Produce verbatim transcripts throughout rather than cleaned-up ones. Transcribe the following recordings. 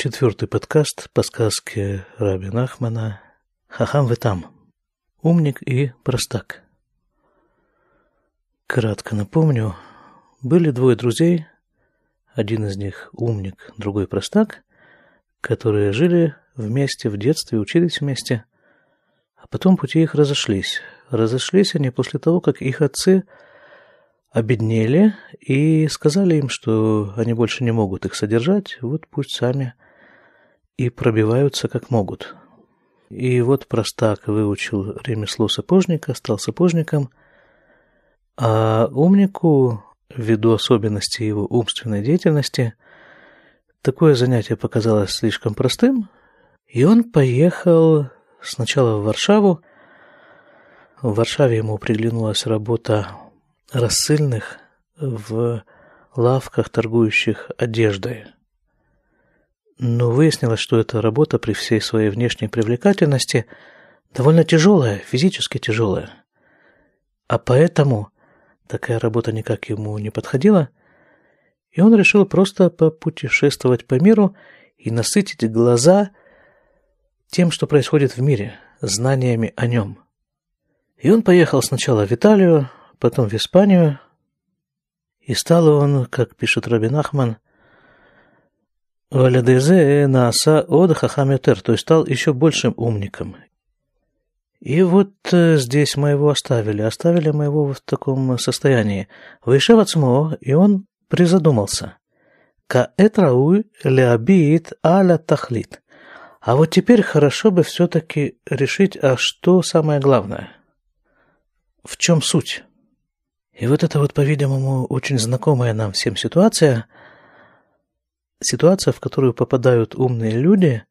Четвертый подкаст по сказке Рабби Нахмана «Хахам ветам. Умник и простак». Кратко напомню, были двое друзей, один из них умник, другой простак, которые жили вместе в детстве, учились вместе, а потом пути их разошлись. Разошлись они после того, как их отцы обеднели и сказали им, что они больше не могут их содержать, вот пусть сами и пробиваются как могут. И вот простак выучил ремесло сапожника, стал сапожником, а умнику, ввиду особенностей его умственной деятельности, такое занятие показалось слишком простым, и он поехал сначала в Варшаву. В Варшаве ему приглянулась работа рассыльных в лавках, торгующих одеждой. Но выяснилось, что эта работа при всей своей внешней привлекательности довольно тяжелая, физически тяжелая. А поэтому такая работа никак ему не подходила, и он решил просто попутешествовать по миру и насытить глаза тем, что происходит в мире, знаниями о нем. И он поехал сначала в Италию, потом в Испанию, и стал он, как пишет Рабби Нахман, «Валядезе нааса од хахаметер», то есть стал еще большим умником. И вот здесь мы его оставили, оставили мы его в таком состоянии. «Ваишев ацмо», и он призадумался. «Каэт рауй леабиит аля тахлит». А вот теперь хорошо бы все-таки решить, а что самое главное? В чем суть? И вот это вот, по-видимому, очень знакомая нам всем ситуация, ситуация, в которую попадают умные люди,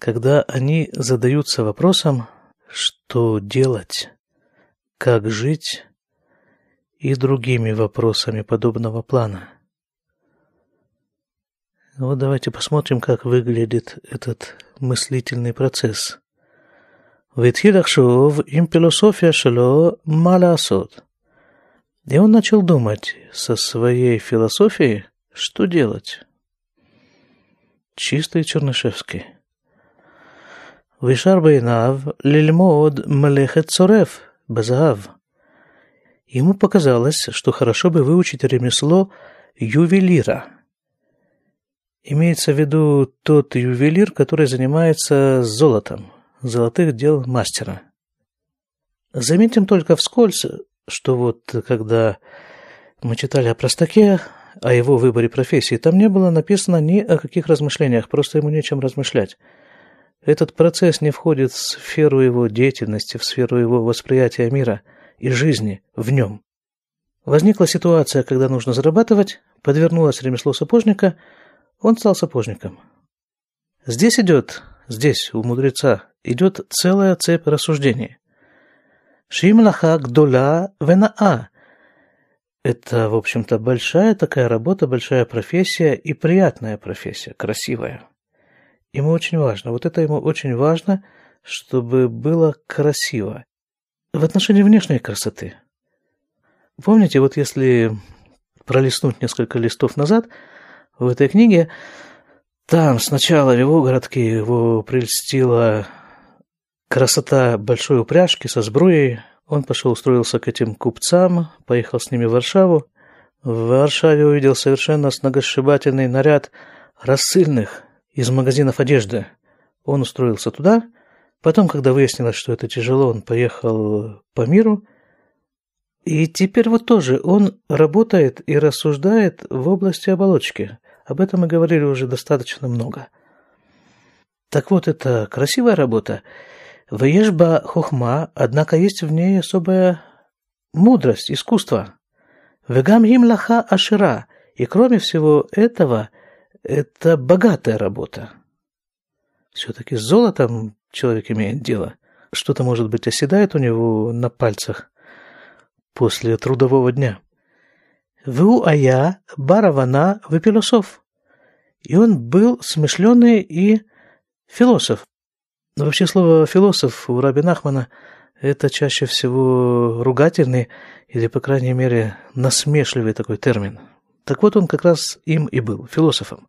когда они задаются вопросом, что делать, как жить и другими вопросами подобного плана. Вот давайте посмотрим, как выглядит этот мыслительный процесс. «Витхидахшов им философия шело малясот». И он начал думать со своей философией, что делать. Чистый Чернышевский. «Вишар бейнав лильмод млехет цореф базаав». Ему показалось, что хорошо бы выучить ремесло ювелира. Имеется в виду тот ювелир, который занимается золотом, золотых дел мастера. Заметим только вскользь, что вот когда мы читали о простаке, о его выборе профессии, там не было написано ни о каких размышлениях, просто ему нечем размышлять. Этот процесс не входит в сферу его деятельности, в сферу его восприятия мира и жизни в нем. Возникла ситуация, когда нужно зарабатывать, подвернулось ремесло сапожника, он стал сапожником. Здесь идет, здесь у мудреца, идет целая цепь рассуждений. «Шимлаха гдола венаа». Это, в общем-то, большая такая работа, большая профессия и приятная профессия, красивая. Ему очень важно, вот это ему очень важно, чтобы было красиво. В отношении внешней красоты. Помните, вот если пролистнуть несколько листов назад в этой книге, там сначала в его городке его прельстила красота большой упряжки со сбруей. Он пошел, устроился к этим купцам, поехал с ними в Варшаву. В Варшаве увидел совершенно сногсшибательный наряд рассыльных из магазинов одежды. Он устроился туда. Потом, когда выяснилось, что это тяжело, он поехал по миру. И теперь вот тоже он работает и рассуждает в области оболочки. Об этом мы говорили уже достаточно много. Так вот, это красивая работа. «Ваешба хохма», однако есть в ней особая мудрость, искусство. «Вегам им лаха ашира», и кроме всего этого, это богатая работа. Все-таки с золотом человек имеет дело. Что-то, может быть, оседает у него на пальцах после трудового дня. «Ву ая баравана вепилософ». И он был смышленый и философ. Но вообще слово «философ» у Рабби Нахмана – это чаще всего ругательный или, по крайней мере, насмешливый такой термин. Так вот, он как раз им и был, философом.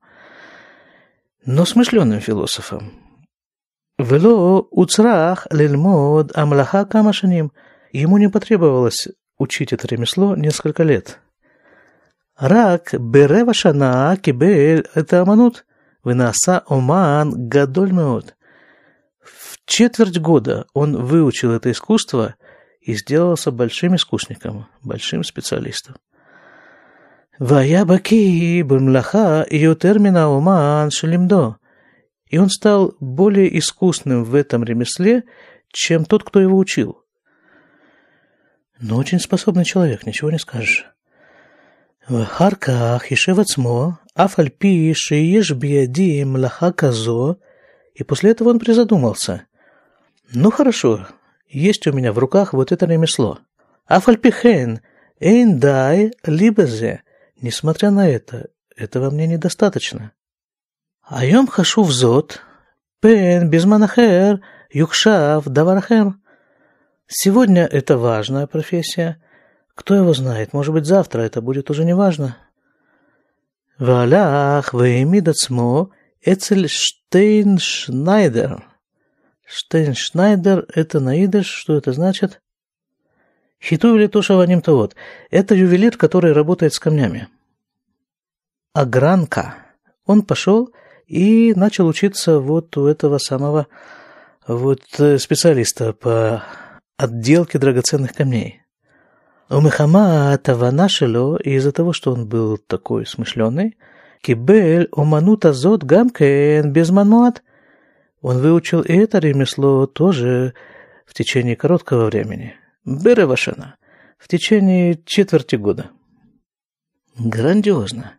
но смышленым философом. «Вело уцрах лельмод амлаха камашаним» ему не потребовалось учить это ремесло несколько лет. «Рак берева шана кибель это аманут вынаса оман гадоль меот». В четверть года он выучил это искусство и сделался большим искусником, большим специалистом. «Вая баки бамлаха йотермина оман шелимдо». И он стал более искусным в этом ремесле, чем тот, кто его учил. Но очень способный человек, ничего не скажешь. В харках ешевацмо, афальпи шиеш биади млаха казо. И после этого он призадумался. Ну хорошо, есть у меня в руках вот это ремесло. Афальпихен, эйндай либезе. Несмотря на это, этого мне недостаточно. Айом хашув зот, пен безманахер, юкшав даварахер. Сегодня это важная профессия. Кто его знает, может быть, завтра это будет уже не важно. Валях веймидацмо эцель штейншнайдер. Штейншнайдер – это наидыш, что это значит? Хиту велитуша ваним тавод. Это ювелир, который работает с камнями. Агранка. Он пошел и начал учиться вот у этого самого вот специалиста по отделке драгоценных камней. У Мехама Таванашело, из-за того, что он был такой смышленый, Кибель Оманута Зод Гамкен без мануат, он выучил и это ремесло тоже в течение короткого времени. Беревашана, в течение четверти года. Грандиозно.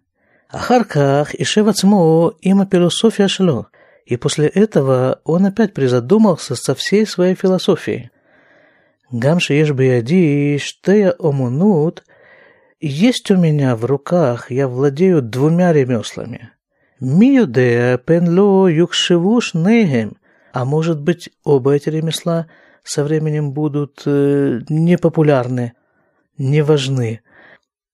Ахарках и шевацмо има пилософия шло. И после этого он опять призадумался со всей своей философией. Гамши еш биади штея омунут. Есть у меня в руках, я владею двумя ремеслами. Миюдея пенло юкшивуш негем. А может быть, оба эти ремесла со временем будут э, непопулярны, не важны.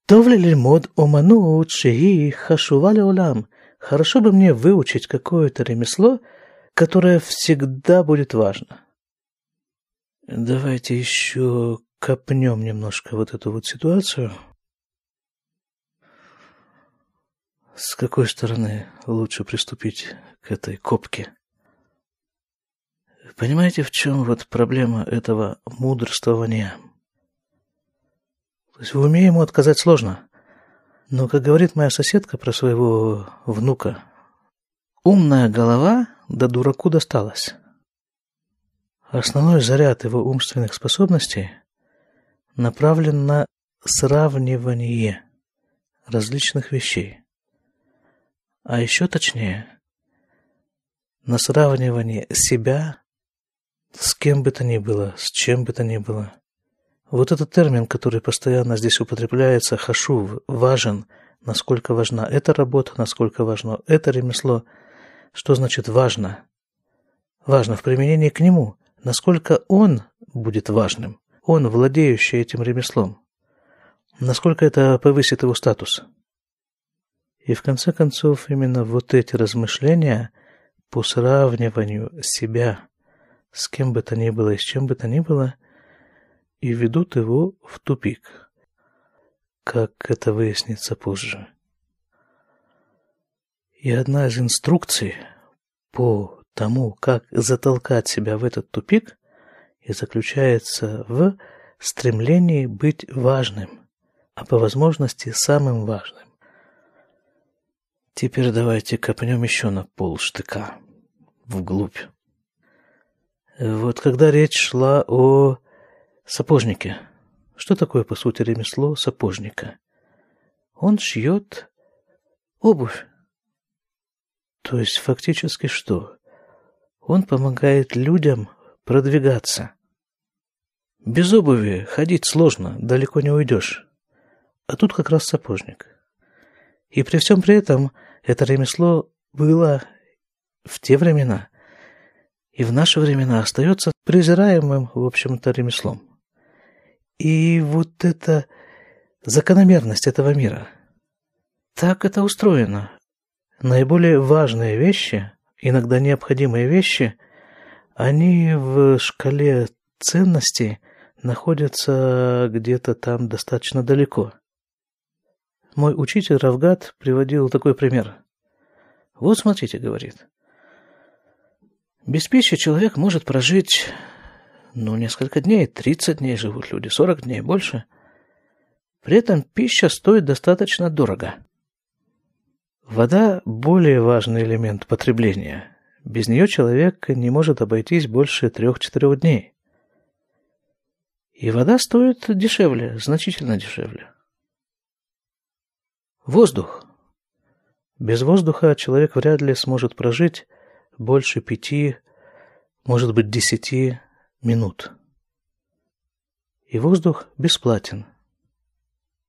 Товлелимод оманут шеи хашували улам. Хорошо бы мне выучить какое-то ремесло, которое всегда будет важно. Давайте еще копнем немножко вот эту вот ситуацию. С какой стороны лучше приступить к этой копке? Понимаете, в чем вот проблема этого мудрствования? То есть в уме ему отказать сложно. Но, как говорит моя соседка про своего внука, умная голова да дураку досталась. Основной заряд его умственных способностей направлен на сравнивание различных вещей. А еще точнее, на сравнивание себя с кем бы то ни было, с чем бы то ни было. Вот этот термин, который постоянно здесь употребляется, хашув, важен, насколько важна эта работа, насколько важно это ремесло. Что значит важно? Важно в применении к нему, насколько он будет важным, он, владеющий этим ремеслом, насколько это повысит его статус. И в конце концов, именно вот эти размышления по сравниванию себя с кем бы то ни было и с чем бы то ни было, и ведут его в тупик, как это выяснится позже. И одна из инструкций по тому, как затолкать себя в этот тупик, и заключается в стремлении быть важным, а по возможности самым важным. Теперь давайте копнем еще на полштыка, вглубь. Вот когда речь шла о сапожники. Что такое, по сути, ремесло сапожника? Он шьет обувь. То есть, фактически что? Он помогает людям продвигаться. Без обуви ходить сложно, далеко не уйдешь. А тут как раз сапожник. И при всем при этом это ремесло было в те времена и в наши времена остается презираемым, в общем-то, ремеслом. И вот эта закономерность этого мира. Так это устроено. Наиболее важные вещи, иногда необходимые вещи, они в шкале ценностей находятся где-то там достаточно далеко. Мой учитель Равгат приводил такой пример. Вот смотрите, говорит, без пищи человек может прожить, ну, несколько дней, тридцать дней живут люди, сорок дней, больше. При этом пища стоит достаточно дорого. Вода – более важный элемент потребления. Без нее человек не может обойтись больше трех-четырех дней. И вода стоит дешевле, значительно дешевле. Воздух. Без воздуха человек вряд ли сможет прожить больше пяти, может быть, десяти минут. И воздух бесплатен.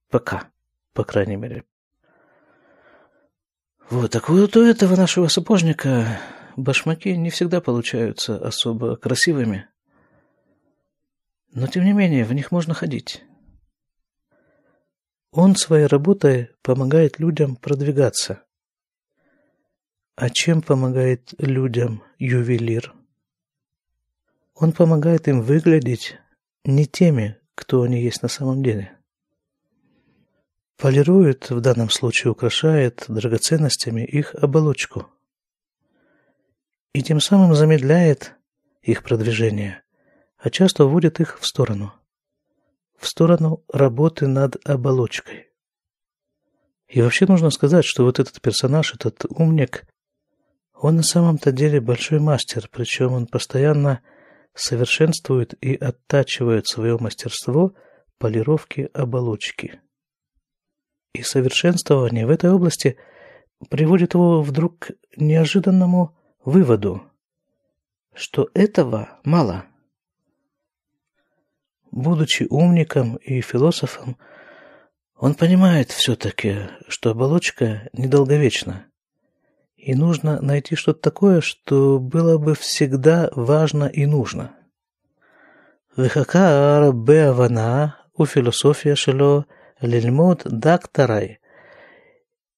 Пока, по крайней мере. Вот, так вот у этого нашего сапожника башмаки не всегда получаются особо красивыми. Но, тем не менее, в них можно ходить. Он своей работой помогает людям продвигаться. А чем помогает людям ювелир? Он помогает им выглядеть не теми, кто они есть на самом деле. Полирует, в данном случае украшает драгоценностями их оболочку. И тем самым замедляет их продвижение, а часто уводит их в сторону. В сторону работы над оболочкой. И вообще нужно сказать, что вот этот персонаж, этот умник, он на самом-то деле большой мастер, причем он постоянно совершенствует и оттачивает свое мастерство полировки оболочки. И совершенствование в этой области приводит его вдруг к неожиданному выводу, что этого мало. Будучи умником и философом, он понимает все-таки, что оболочка недолговечна, и нужно найти что-то такое, что было бы всегда важно и нужно. Вехака арбе авана у философия шело лельмод дактарай.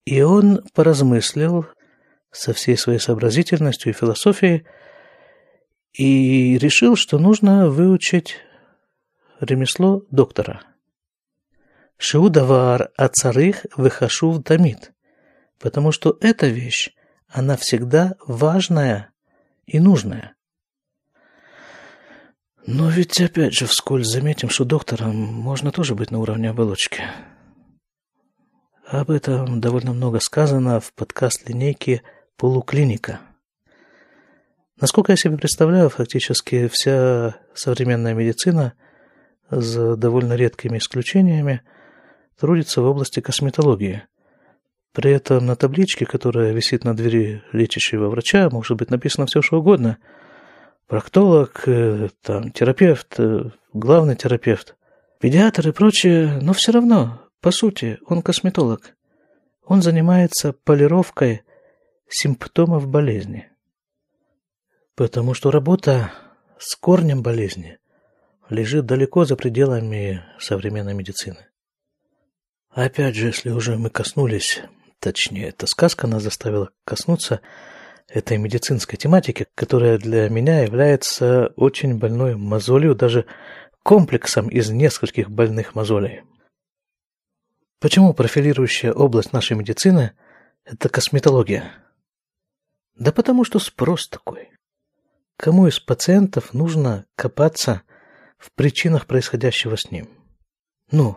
И он поразмыслил со всей своей сообразительностью и философией и решил, что нужно выучить ремесло доктора. Шиудавар ацарых выхашув тамид. Потому что эта вещь, она всегда важная и нужная. Но ведь опять же вскользь заметим, что доктором можно тоже быть на уровне оболочки. Об этом довольно много сказано в подкаст-линейке «Полуклиника». Насколько я себе представляю, фактически вся современная медицина, за довольно редкими исключениями, трудится в области косметологии. При этом на табличке, которая висит на двери лечащего врача, может быть написано все, что угодно. Проктолог, там, терапевт, главный терапевт, педиатр и прочее, но все равно, по сути, он косметолог. Он занимается полировкой симптомов болезни. Потому что работа с корнем болезни лежит далеко за пределами современной медицины. Опять же, если уже мы коснулись, точнее, эта сказка нас заставила коснуться этой медицинской тематики, которая для меня является очень больной мозолью, даже комплексом из нескольких больных мозолей. Почему профилирующая область нашей медицины – это косметология? Да потому что спрос такой. Кому из пациентов нужно копаться в причинах происходящего с ним? Ну,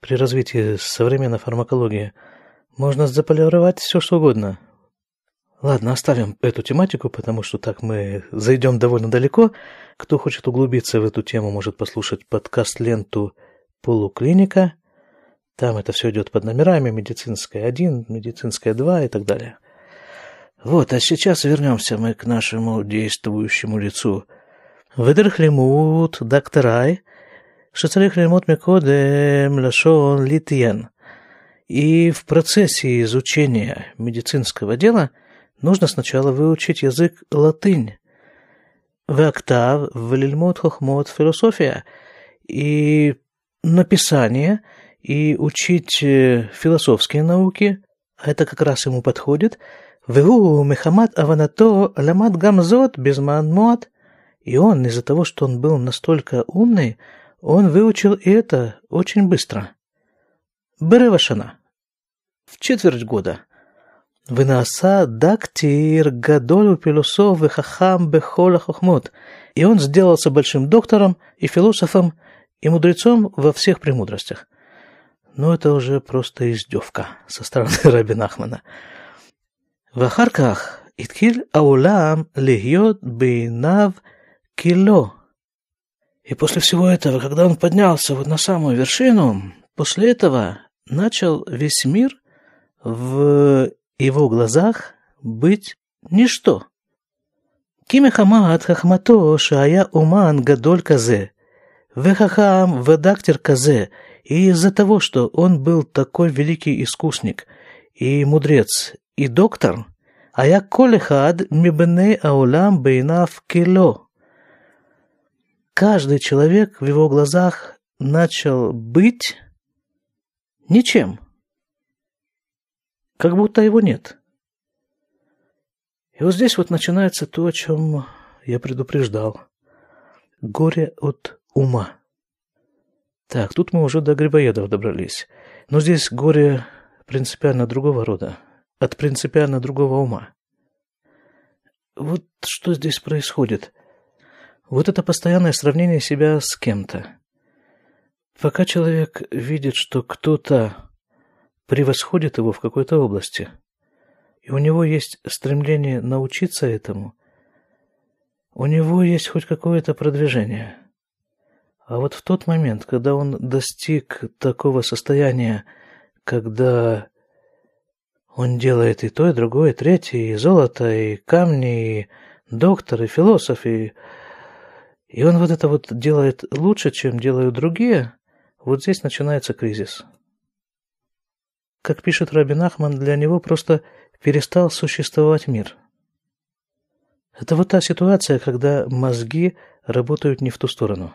при развитии современной фармакологии можно заполировать все, что угодно. Ладно, оставим эту тематику, потому что так мы зайдем довольно далеко. Кто хочет углубиться в эту тему, может послушать подкаст-ленту «Полуклиника». Там это все идет под номерами: медицинская один, медицинская два и так далее. Вот, а сейчас вернемся мы к нашему действующему лицу. «Выдрых лимут докторай, шацарих лимут микодем лашон литьен». И в процессе изучения медицинского дела нужно сначала выучить язык латынь. Веоктав, валильмот, хохмот, философия. И написание, и учить философские науки. А это как раз ему подходит. Вегу мехамат аванато ламат гамзот безманмот. И он, из-за того, что он был настолько умный, он выучил и это очень быстро. Беревашана. В четверть года. Вынаса дактир гадолю пилусов и хахам бехола хохмот. И он сделался большим доктором и философом и мудрецом во всех премудростях. Но это уже просто издевка со стороны Рабби Нахмана. В Ахарках иткиль аулам легьот бейнав кило. И после всего этого, когда он поднялся вот на самую вершину, после этого начал весь мир в его глазах быть ничто. Кимехама от хахмато шая уман гадоль казе, вехахам ведактир казе. И из-за того, что он был такой великий искусник и мудрец и доктор, а я колехад мибне аулам бейнав кило. Каждый человек в его глазах начал быть ничем, как будто его нет. И вот здесь вот начинается то, о чем я предупреждал. Горе от ума. Так, тут мы уже до Грибоедов добрались. Но здесь горе принципиально другого рода, от принципиально другого ума. Вот что здесь происходит. Вот это постоянное сравнение себя с кем-то. Пока человек видит, что кто-то превосходит его в какой-то области, и у него есть стремление научиться этому, у него есть хоть какое-то продвижение. А вот в тот момент, когда он достиг такого состояния, когда он делает и то, и другое, и третье, и золото, и камни, и доктор, и философ, и... и он вот это вот делает лучше, чем делают другие, вот здесь начинается кризис. Как пишет Рабби Нахман, для него просто перестал существовать мир. Это вот та ситуация, когда мозги работают не в ту сторону.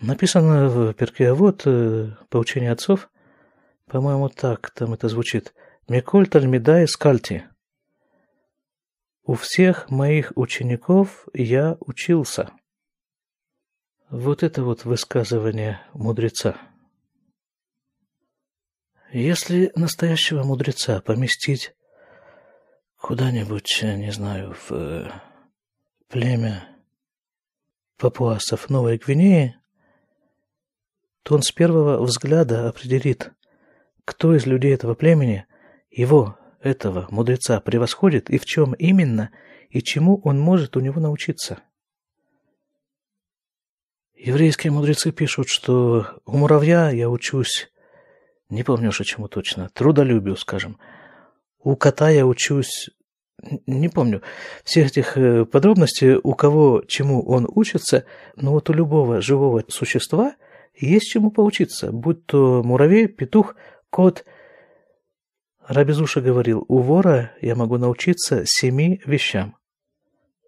Написано в Пиркей авот, поучение отцов, по-моему, так там это звучит. «Миколь тальмидай скальти». «У всех моих учеников я учился». Вот это вот высказывание мудреца. Если настоящего мудреца поместить куда-нибудь, не знаю, в племя папуасов Новой Гвинеи, то он с первого взгляда определит, кто из людей этого племени его, этого мудреца, превосходит и в чем именно, и чему он может у него научиться. Еврейские мудрецы пишут, что у муравья я учусь, не помню уж чему точно, трудолюбию, скажем, у кота я учусь, не помню всех этих подробностей, у кого чему он учится, но вот у любого живого существа есть чему поучиться, будь то муравей, петух, кот. Раби Зуша говорил, у вора я могу научиться семи вещам.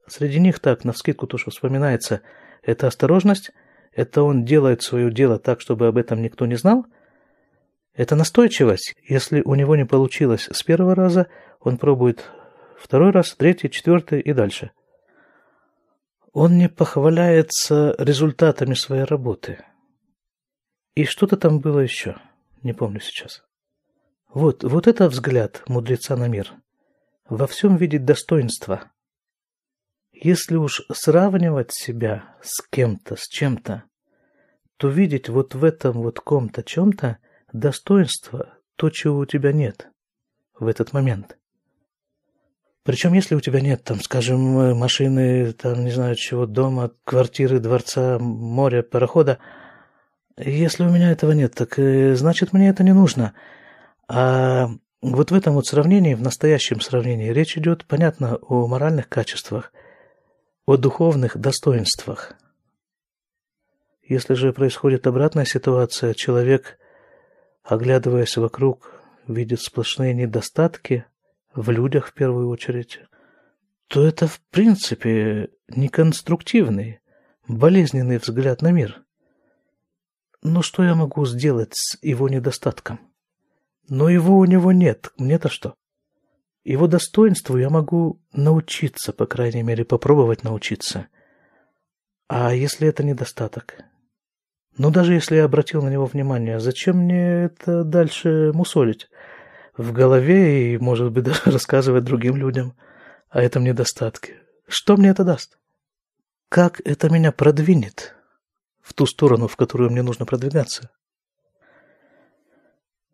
Среди них так, навскидку то, что вспоминается, это осторожность, это он делает свое дело так, чтобы об этом никто не знал, это настойчивость, если у него не получилось с первого раза, он пробует второй раз, третий, четвертый и дальше. Он не похваляется результатами своей работы. И что-то там было еще, не помню сейчас. Вот, вот это взгляд мудреца на мир. Во всем видеть достоинство. Если уж сравнивать себя с кем-то, с чем-то, то видеть вот в этом вот ком-то, чем-то достоинство, то, чего у тебя нет в этот момент. Причем, если у тебя нет, там, скажем, машины, там, не знаю чего, дома, квартиры, дворца, моря, парохода, если у меня этого нет, так значит, мне это не нужно. А вот в этом вот сравнении, в настоящем сравнении, речь идет, понятно, о моральных качествах, о духовных достоинствах. Если же происходит обратная ситуация, человек, оглядываясь вокруг, видит сплошные недостатки в людях в первую очередь, то это в принципе неконструктивный, болезненный взгляд на мир. Но что я могу сделать с его недостатком? Но его у него нет. Мне-то что? Его достоинству я могу научиться, по крайней мере, попробовать научиться. А если это недостаток? Но даже если я обратил на него внимание, зачем мне это дальше мусолить в голове и, может быть, даже рассказывать другим людям о этом недостатке? Что мне это даст? Как это меня продвинет в ту сторону, в которую мне нужно продвигаться?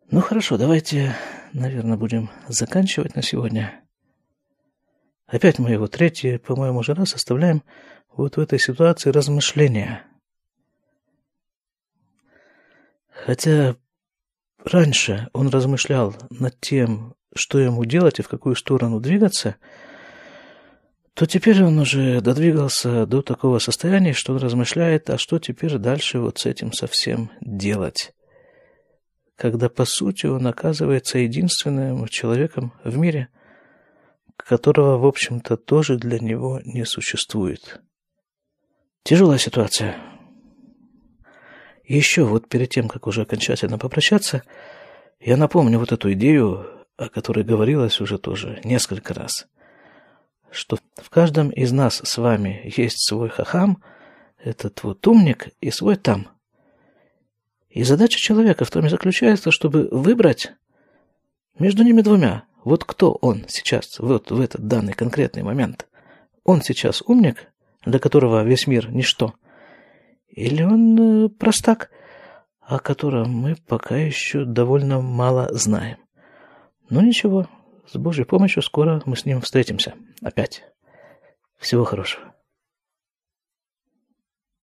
Ну хорошо, давайте, наверное, будем заканчивать на сегодня. Опять мы его третий, по-моему, уже раз оставляем вот в этой ситуации размышления. Хотя раньше он размышлял над тем, что ему делать и в какую сторону двигаться, то теперь он уже додвигался до такого состояния, что он размышляет, а что теперь дальше вот с этим совсем делать. Когда, по сути, он оказывается единственным человеком в мире, которого, в общем-то, тоже для него не существует. Тяжелая ситуация. Еще вот перед тем, как уже окончательно попрощаться, я напомню вот эту идею, о которой говорилось уже тоже несколько раз, что в каждом из нас с вами есть свой хахам, этот вот умник и свой там. И задача человека в том и заключается, чтобы выбрать между ними двумя. Вот кто он сейчас, вот в этот данный конкретный момент. Он сейчас умник, для которого весь мир ничто, или он простак, о котором мы пока еще довольно мало знаем. Но ничего, с Божьей помощью скоро мы с ним встретимся опять. Всего хорошего.